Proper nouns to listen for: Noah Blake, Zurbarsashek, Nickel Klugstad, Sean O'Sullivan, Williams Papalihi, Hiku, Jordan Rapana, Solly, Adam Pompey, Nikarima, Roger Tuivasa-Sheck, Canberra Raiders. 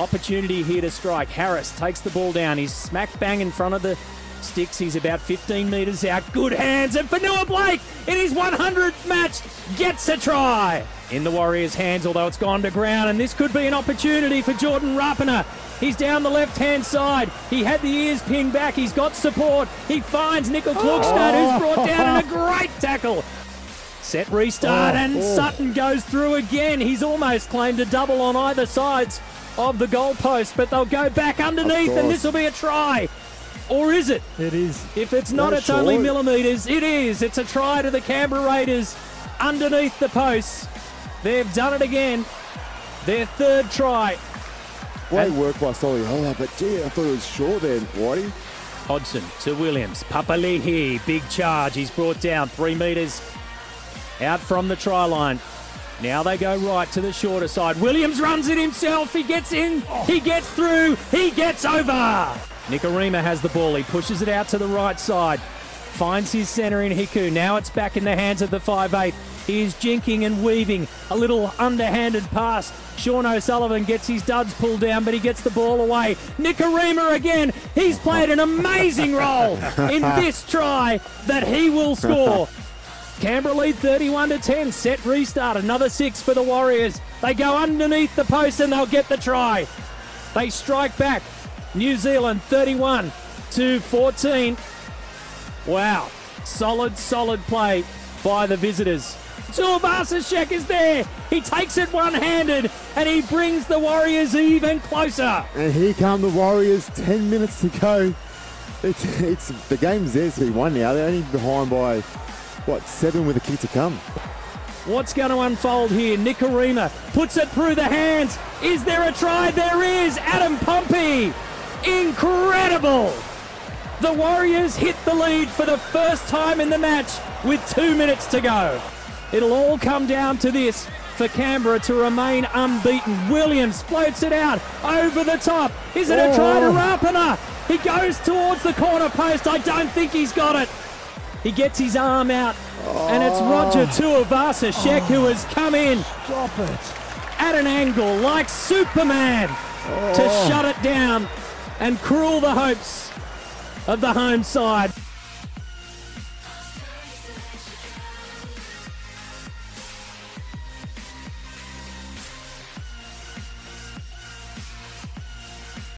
Opportunity here to strike. Harris takes the ball down. He's smack bang in front of the sticks. He's about 15 metres out. Good hands. And for Noah Blake, in his 100th match, gets a try. In the Warriors' hands, although it's gone to ground. And this could be an opportunity for Jordan Rapana. He's down the left-hand side. He had the ears pinned back. He's got support. He finds Nickel Klugstad, who's brought down in a great tackle. Set restart, Sutton goes through again. He's almost claimed a double on either sides of the goalpost, but they'll go back underneath and this will be a try. Or is it? It is. If it's not, it's only millimetres. It is. It's a try to the Canberra Raiders underneath the post. They've done it again. Their third try. Great work by Solly. But gee, I thought it was short then, Whitey. Hodgson to Williams. Papalihi, big charge. He's brought down 3 metres out from the try line. Now they go right to the shorter side. Williams runs it himself. He gets in. He gets through. He gets over. Nikarima has the ball. He pushes it out to the right side. Finds his centre in Hiku. Now it's back in the hands of the 5'8". He is jinking and weaving. A little underhanded pass. Sean O'Sullivan gets his duds pulled down, but he gets the ball away. Nikarima again. He's played an amazing role in this try that he will score. Canberra lead 31-10, set restart, another 6 for the Warriors. They go underneath the post and they'll get the try. They strike back, New Zealand 31-14. Wow, solid play by the visitors. Zurbarsashek is there. He takes it one-handed and he brings the Warriors even closer. And here come the Warriors, 10 minutes to go. It's the game's there to be won now. They're only behind by... 7 with a kick to come. What's going to unfold here? Nikarima puts it through the hands. Is there a try? There is. Adam Pompey. Incredible. The Warriors hit the lead for the first time in the match with 2 minutes to go. It'll all come down to this for Canberra to remain unbeaten. Williams floats it out over the top. Is it a try to Rapana? He goes towards the corner post. I don't think he's got it. He gets his arm out, and it's Roger Tuivasa-Sheck who has come in at an angle like Superman to shut it down and cruel the hopes of the home side.